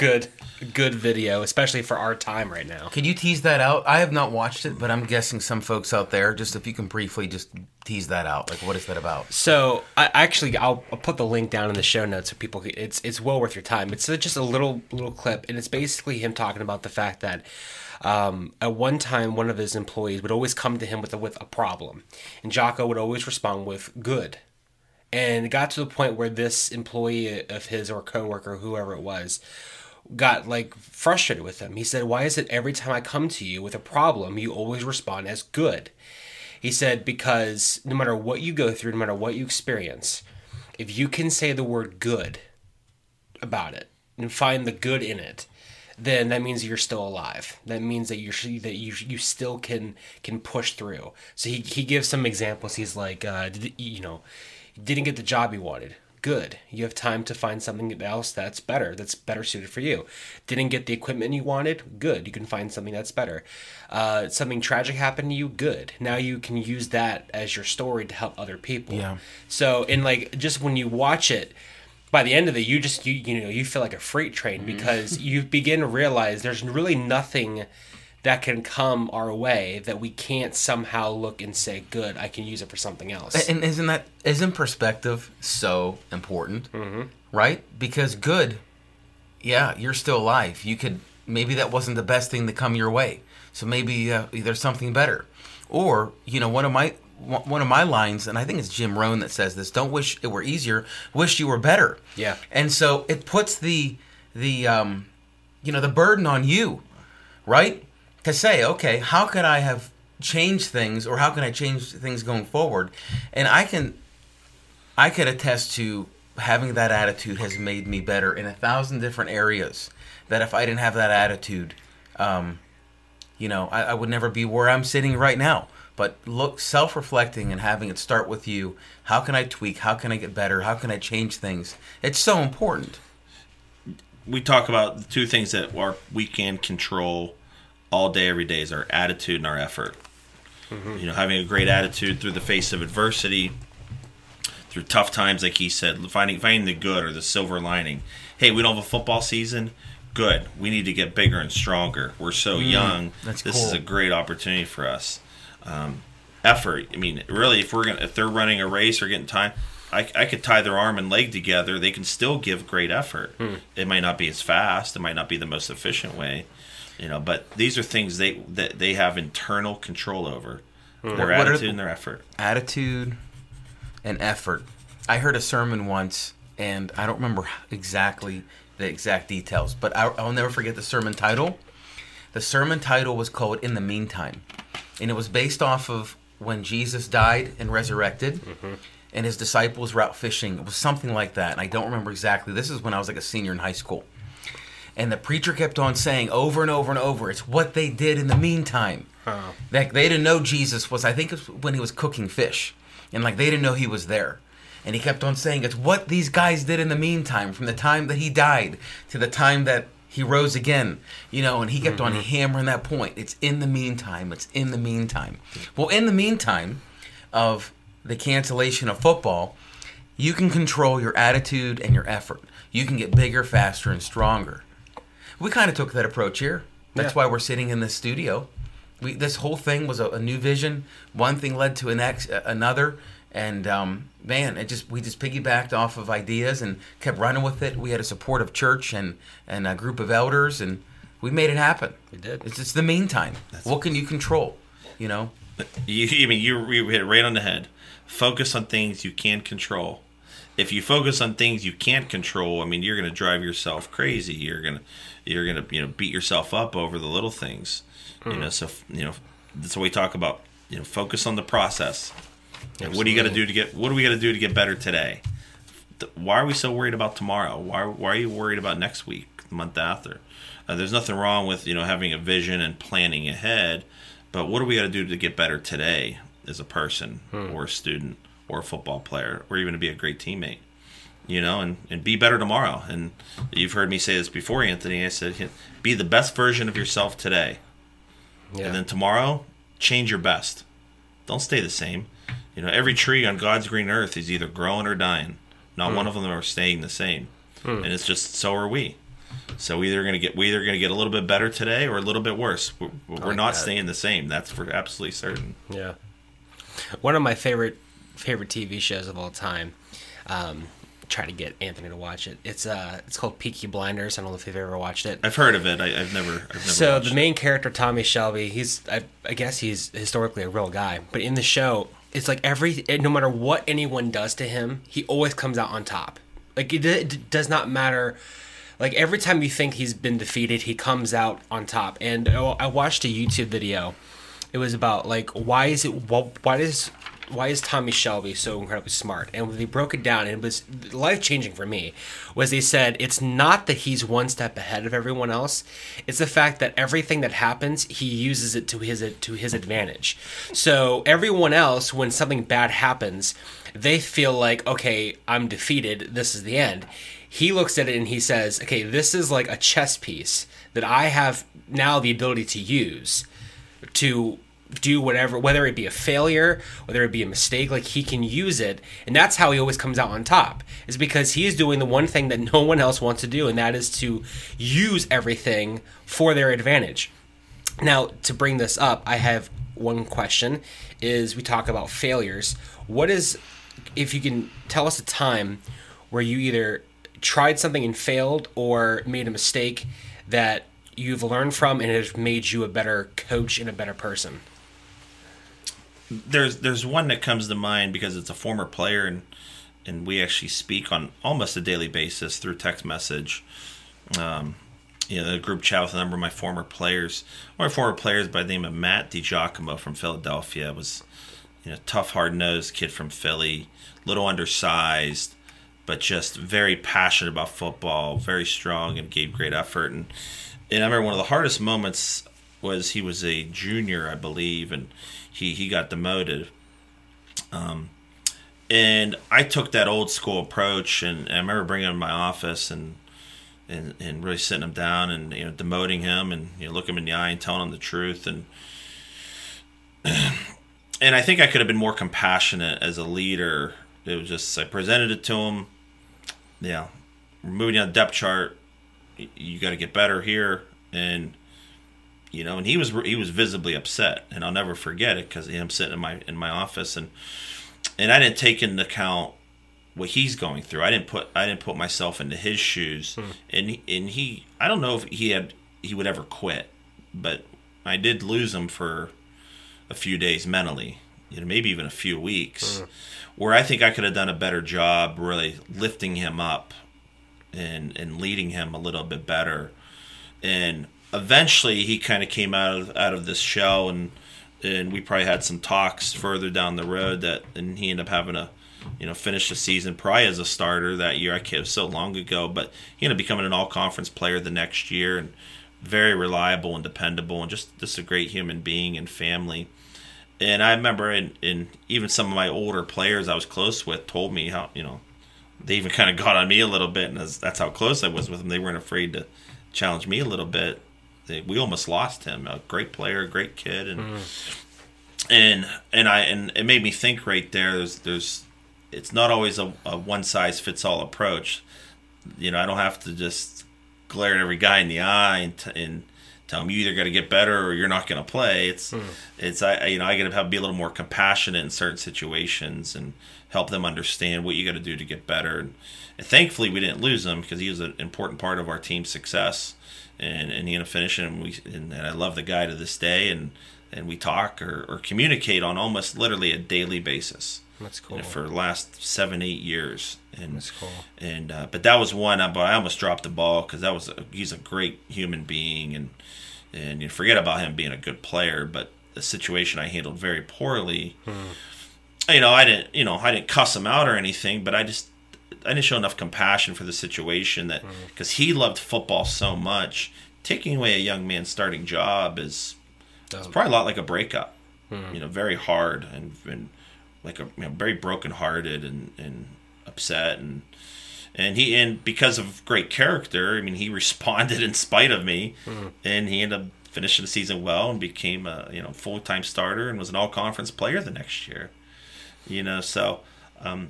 good video, especially for our time right now. Can you tease that out? I have not watched it, but I'm guessing some folks out there, just if you can briefly just tease that out. Like, what is that about? So, I'll put the link down in the show notes so people can, it's well worth your time. It's just a little clip, and it's basically him talking about the fact that at one time, one of his employees would always come to him with a problem, and Jocko would always respond with, good. And it got to the point where this employee of his, or coworker, whoever it was, got frustrated with him. He said, why is it every time I come to you with a problem, you always respond as good? He said, because no matter what you go through, no matter what you experience, if you can say the word good about it and find the good in it, then that means you're still alive. That means that you still can push through. So he gives some examples. He's like, didn't get the job you wanted. Good. You have time to find something else that's better suited for you. Didn't get the equipment you wanted. Good. You can find something that's better. Something tragic happened to you. Good. Now you can use that as your story to help other people. Yeah. So, and just when you watch it, by the end of it, you feel like a freight train, because you begin to realize there's really nothing that can come our way that we can't somehow look and say, good, I can use it for something else. And isn't perspective so important, right? Because good, yeah, you're still alive. You could maybe that wasn't the best thing to come your way. So maybe there's something better. Or, you know, one of my lines, and I think it's Jim Rohn that says this, don't wish it were easier, wish you were better. Yeah. And so it puts the burden on you, right? To say, okay, how could I have changed things, or how can I change things going forward? And I could attest to having that attitude has made me better in 1,000 different areas, that if I didn't have that attitude, I would never be where I'm sitting right now. But look, self-reflecting and having it start with you. How can I tweak? How can I get better? How can I change things? It's so important. We talk about the two things that we can control all day, every day, is our attitude and our effort. Mm-hmm. You know, having a great attitude through the face of adversity, through tough times, like he said, finding the good or the silver lining. Hey, we don't have a football season. Good. We need to get bigger and stronger. We're so young. This is a great opportunity for us. Effort. I mean, really, if they're running a race or getting time, I could tie their arm and leg together. They can still give great effort. Mm. It might not be as fast. It might not be the most efficient way, But these are things that they have internal control over. Mm. Their attitude and their effort. Attitude and effort. I heard a sermon once, and I don't remember exactly the exact details, but I'll never forget the sermon title. The sermon title was called "In the Meantime." And it was based off of when Jesus died and resurrected, mm-hmm. and his disciples were out fishing. It was something like that, and I don't remember exactly. This is when I was like a senior in high school. And the preacher kept on saying over and over and over, it's what they did in the meantime. Uh-huh. Like, they didn't know Jesus was, I think it was when he was cooking fish. And like, they didn't know he was there. And he kept on saying, it's what these guys did in the meantime, from the time that he died to the time that he rose again, and he kept on hammering that point. It's in the meantime. It's in the meantime. Well, in the meantime of the cancellation of football, you can control your attitude and your effort. You can get bigger, faster, and stronger. We kind of took that approach here. That's why we're sitting in this studio. This whole thing was a new vision. One thing led to another. And we just piggybacked off of ideas and kept running with it. We had a supportive church and a group of elders, and we made it happen. We did. It's just the meantime. What can you control? You hit it right on the head. Focus on things you can control. If you focus on things you can't control, I mean, you're going to drive yourself crazy. You're going to beat yourself up over the little things. Mm. So that's what we talk about. Focus on the process. And what do we got to do to get better today? Why are we so worried about tomorrow? Why are you worried about next week, the month after? There's nothing wrong with having a vision and planning ahead, but what do we got to do to get better today as a person or a student or a football player or even to be a great teammate? And be better tomorrow. And you've heard me say this before, Anthony. I said, be the best version of yourself today, and then tomorrow change your best. Don't stay the same. Every tree on God's green earth is either growing or dying. Not one of them are staying the same. Mm. And it's just, so are we. So we're either going to get a little bit better today or a little bit worse. We're not staying the same. That's for absolutely certain. Yeah. One of my favorite TV shows of all time, try to get Anthony to watch it. It's called Peaky Blinders. I don't know if you've ever watched it. I've heard of it. I've never So the main character, Tommy Shelby, he's historically a real guy. But in the show, it's like no matter what anyone does to him, he always comes out on top. Like, it does not matter. Like, every time you think he's been defeated, he comes out on top. And I watched a YouTube video. It was about, like, why is Tommy Shelby so incredibly smart? And when they broke it down, and it was life-changing for me, was they said it's not that he's one step ahead of everyone else. It's the fact that everything that happens, he uses it to his advantage. So everyone else, when something bad happens, they feel like, okay, I'm defeated. This is the end. He looks at it and he says, okay, this is like a chess piece that I have now the ability to use to do whatever, whether it be a failure, whether it be a mistake, like, he can use it. And that's how he always comes out on top, is because he's doing the one thing that no one else wants to do, and that is to use everything for their advantage. Now, to bring this up, I have one question, is we talk about failures. What is, if you can tell us a time where you either tried something and failed or made a mistake that you've learned from and has made you a better coach and a better person? There's one that comes to mind because it's a former player, and we actually speak on almost a daily basis through text message. The group chat with a number of my former players. One of my former players by the name of Matt DiGiacomo from Philadelphia was, tough, hard-nosed kid from Philly, little undersized, but just very passionate about football, very strong, and gave great effort. And I remember one of the hardest moments was he was a junior, I believe, and he got demoted. And I took that old school approach, and I remember bringing him to my office and really sitting him down and demoting him and looking him in the eye and telling him the truth, and I think I could have been more compassionate as a leader. It was just I presented it to him. Yeah, we're moving down the depth chart. You got to get better here, and he was visibly upset, and I'll never forget it because I'm sitting in my office and I didn't take into account what he's going through. I didn't put myself into his shoes, and he I don't know if he would ever quit, but I did lose him for a few days mentally, maybe even a few weeks, where I think I could have done a better job really lifting him up and leading him a little bit better. And eventually he kind of came out of this shell, and we probably had some talks further down the road and he ended up having a finish the season probably as a starter that year. I can't, it was so long ago, but he ended up becoming an all-conference player the next year and very reliable and dependable and just a great human being and family. And I remember in even some of my older players I was close with told me how, they even kind of got on me a little bit, and that's how close I was with them. They weren't afraid to challenge me a little bit. We almost lost him. A great player, a great kid, and it made me think right there. There's it's not always a one-size-fits-all approach. I don't have to just glare at every guy in the eye and tell him you either got to get better or you're not going to play. I got to be a little more compassionate in certain situations and help them understand what you got to do to get better. And thankfully, we didn't lose him because he was an important part of our team's success. And he ended up finishing, and I love the guy to this day. And we talk or communicate on almost literally a daily basis. That's cool. For the last 7-8 years, and that's cool. And but that was one. But I almost dropped the ball because he's a great human being, and you forget about him being a good player. But the situation I handled very poorly. I didn't cuss him out or anything, but I didn't show enough compassion for the situation that because he loved football so much, taking away a young man's starting job is it's probably a lot like a breakup. Very hard and like very brokenhearted and upset and because of great character, he responded in spite of me, and he ended up finishing the season well and became a full-time starter and was an all-conference player the next year. So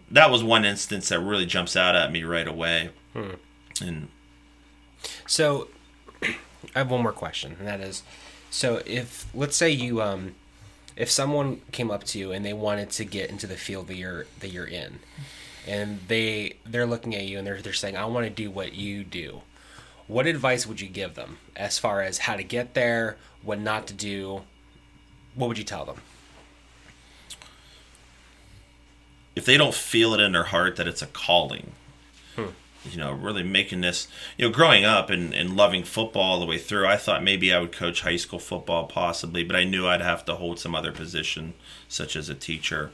that was one instance that really jumps out at me right away. And so I have one more question, and that is, so if let's say you if someone came up to you and they wanted to get into the field that you're in, and they're looking at you and they're saying, I want to do what you do, what advice would you give them as far as how to get there, what not to do? What would you tell them? If they don't feel it in their heart that it's a calling, really making this, growing up and loving football all the way through, I thought maybe I would coach high school football possibly, but I knew I'd have to hold some other position, such as a teacher.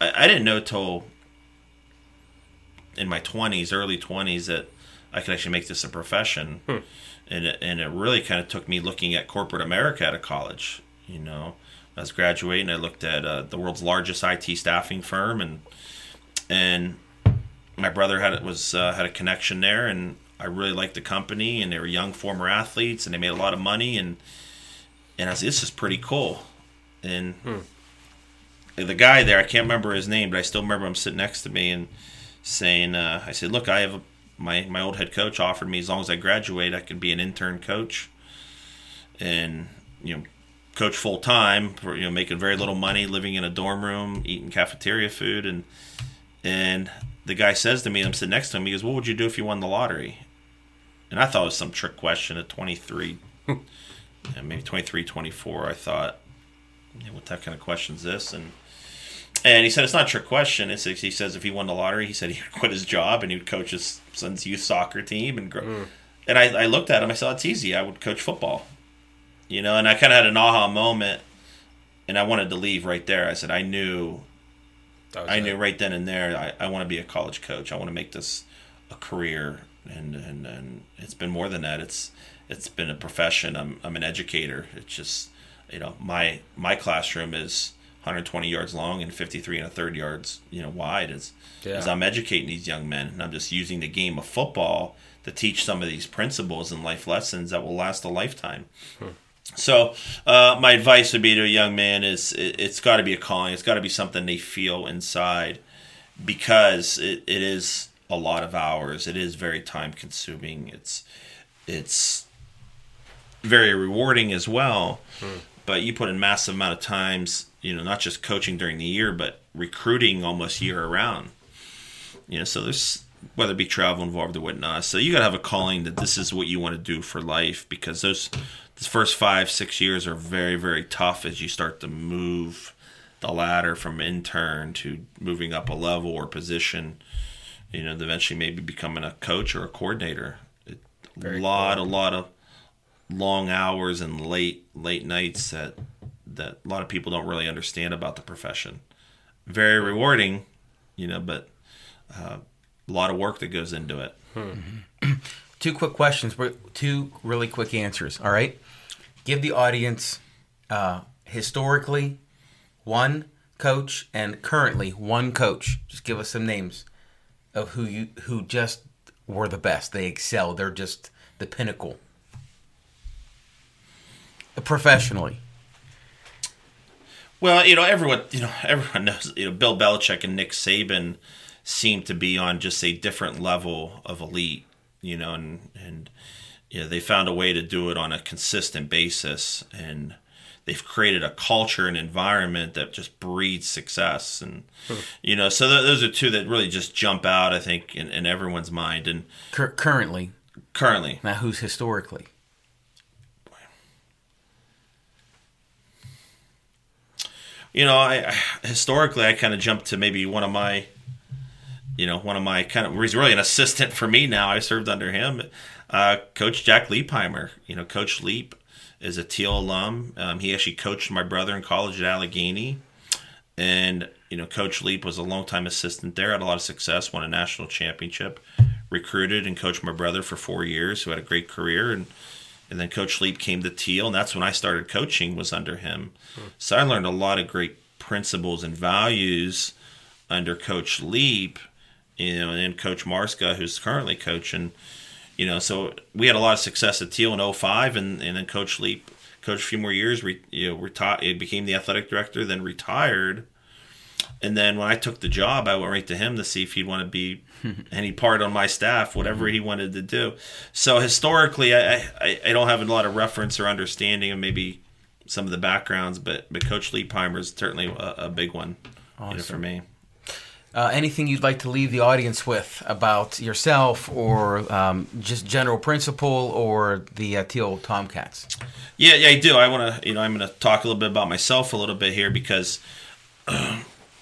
I didn't know till in my 20s, early 20s, that I could actually make this a profession. And it really kind of took me looking at corporate America out of college. I was graduating, I looked at the world's largest IT staffing firm, and my brother had a connection there, and I really liked the company, and they were young former athletes, and they made a lot of money, and I said, this is pretty cool. And the guy there, I can't remember his name, but I still remember him sitting next to me and saying, I said, look, I have my old head coach offered me, as long as I graduate, I could be an intern coach, and coach full time, making very little money, living in a dorm room, eating cafeteria food, and the guy says to me, I'm sitting next to him, he goes, what would you do if you won the lottery? And I thought it was some trick question at 23, maybe 23, 24, I thought, hey, what that kind of question's this? And he said, it's not a trick question. It's, he says if he won the lottery, he said he'd quit his job and he'd coach his son's youth soccer team. And and I looked at him. I said, it's easy. I would coach football. You know, and I kind of had an aha moment, and I wanted to leave right there. I said, I knew right then and there, I want to be a college coach. I want to make this a career. And it's been more than that. It's been a profession. I'm an educator. It's just, you know, my classroom is 120 yards long and 53 1/3 yards, you know, wide. As I'm educating these young men, and I'm just using the game of football to teach some of these principles and life lessons that will last a lifetime. So my advice would be to a young man is it's got to be a calling. It's got to be something they feel inside, because it is a lot of hours. It is very time consuming. It's very rewarding as well. But you put in massive amount of times, you know, not just coaching during the year, but recruiting almost year around. You know, so there's, whether it be travel involved or whatnot. So you got to have a calling that this is what you want to do for life, because those first 5-6 years are very, very tough as you start to move the ladder from intern to moving up a level or position, you know, eventually maybe becoming a coach or a coordinator. A lot of long hours and late nights that a lot of people don't really understand about the profession. Very rewarding, you know, but a lot of work that goes into it. Two quick questions, two really quick answers, all right? Give the audience historically one coach and currently one coach. Just give us some names of who just were the best. They excel. They're just the pinnacle. Professionally. Well, you know, everyone knows, you know, Bill Belichick and Nick Saban seem to be on just a different level of elite, you know, and you know, they found a way to do it on a consistent basis, and they've created a culture and environment that just breeds success. And, you know, so those are two that really just jump out, I think, in everyone's mind. And currently. Now, who's historically? You know, I kind of jumped to maybe one of my kind of, he's really an assistant for me now. I served under him, Coach Jack Leipheimer. You know, Coach Leap is a Teal alum. He actually coached my brother in college at Allegheny, and you know, Coach Leap was a longtime assistant there. Had a lot of success, won a national championship, recruited and coached my brother for 4 years, who had a great career. And then Coach Leap came to Teal, and that's when I started coaching, was under him. So I learned a lot of great principles and values under Coach Leap, you know, and Coach Marska, who's currently coaching. You know, so we had a lot of success at Teal in 2005, and then Coach Leap coached a few more years, became the athletic director, then retired. And then when I took the job, I went right to him to see if he'd want to be any part on my staff, whatever he wanted to do. So historically, I don't have a lot of reference or understanding of maybe some of the backgrounds, but Coach Leipheimer is certainly a big one. Awesome. You know, for me. Anything you'd like to leave the audience with about yourself, or just general principle, or the Teal Tomcats? Yeah, I do. I want to, you know, I'm going to talk a little bit about myself a little bit here, because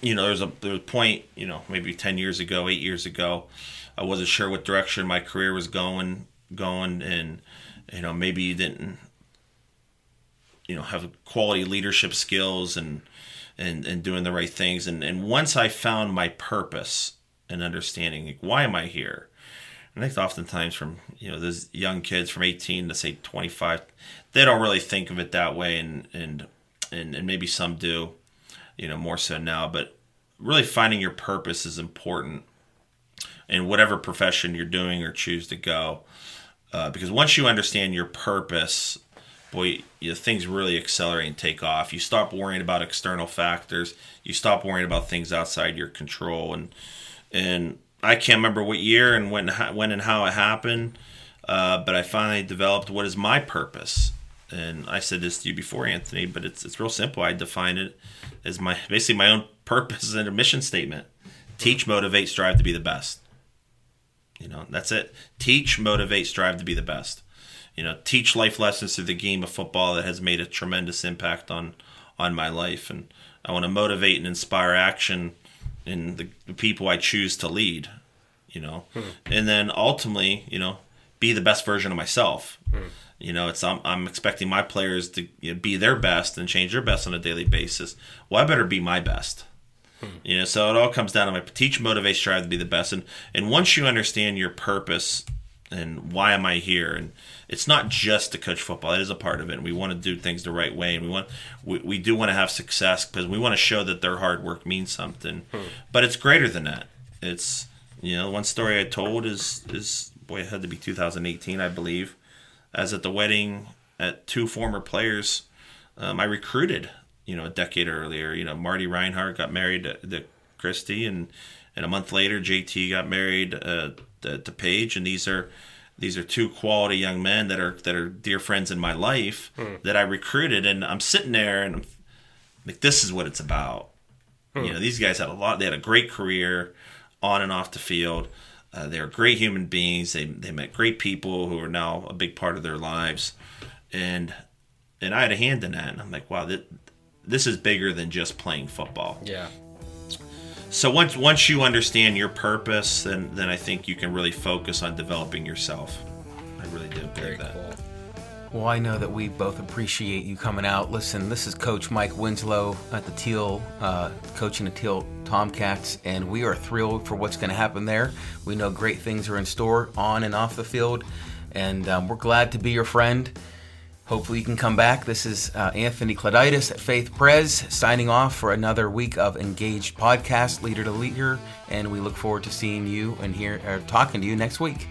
you know, there was a point, you know, maybe 10 years ago, 8 years ago, I wasn't sure what direction my career was going, and, you know, maybe you didn't, you know, have quality leadership skills and doing the right things. And once I found my purpose and understanding, like, why am I here? And I think oftentimes from, you know, those young kids from 18 to say 25, they don't really think of it that way, and maybe some do. You know, more so now, but really finding your purpose is important in whatever profession you're doing or choose to go. Because once you understand your purpose, boy, you know, things really accelerate and take off. You stop worrying about external factors. You stop worrying about things outside your control. And I can't remember what year and when and how it happened, but I finally developed what is my purpose. And I said this to you before, Anthony, but it's real simple. I define it as my own purpose and a mission statement. Teach, motivate, strive to be the best. You know, that's it. Teach, motivate, strive to be the best. you know, teach life lessons through the game of football that has made a tremendous impact on my life. And I want to motivate and inspire action in the people I choose to lead, you know, and then ultimately, you know, be the best version of myself. You know, it's I'm expecting my players to, you know, be their best and change their best on a daily basis. Well, I better be my best. You know, so it all comes down to my teach, motivate, strive to be the best. And once you understand your purpose and why am I here, and it's not just to coach football, it is a part of it. And we want to do things the right way, and we do want to have success because we want to show that their hard work means something. But it's greater than that. It's, you know, one story I told is boy, it had to be 2018, I believe. As at the wedding at two former players I recruited, you know, a decade earlier. You know, Marty Reinhardt got married to Christy, and a month later JT got married to Paige. And these are two quality young men that are dear friends in my life that I recruited. And I'm sitting there and I'm like, this is what it's about. You know, these guys had they had a great career on and off the field. They're great human beings. They met great people who are now a big part of their lives, and I had a hand in that. And I'm like, wow, this is bigger than just playing football. Yeah. So once you understand your purpose, then I think you can really focus on developing yourself. I really do. Very that. Cool. Well, I know that we both appreciate you coming out. Listen, this is Coach Mike Winslow at the Teal, coaching the Teal Tomcats, and we are thrilled for what's going to happen there. We know great things are in store on and off the field, and we're glad to be your friend. Hopefully you can come back. This is Anthony Cladaitis at Faith Prez signing off for another week of Engaged Podcast, Leader to Leader, and we look forward to seeing you and talking to you next week.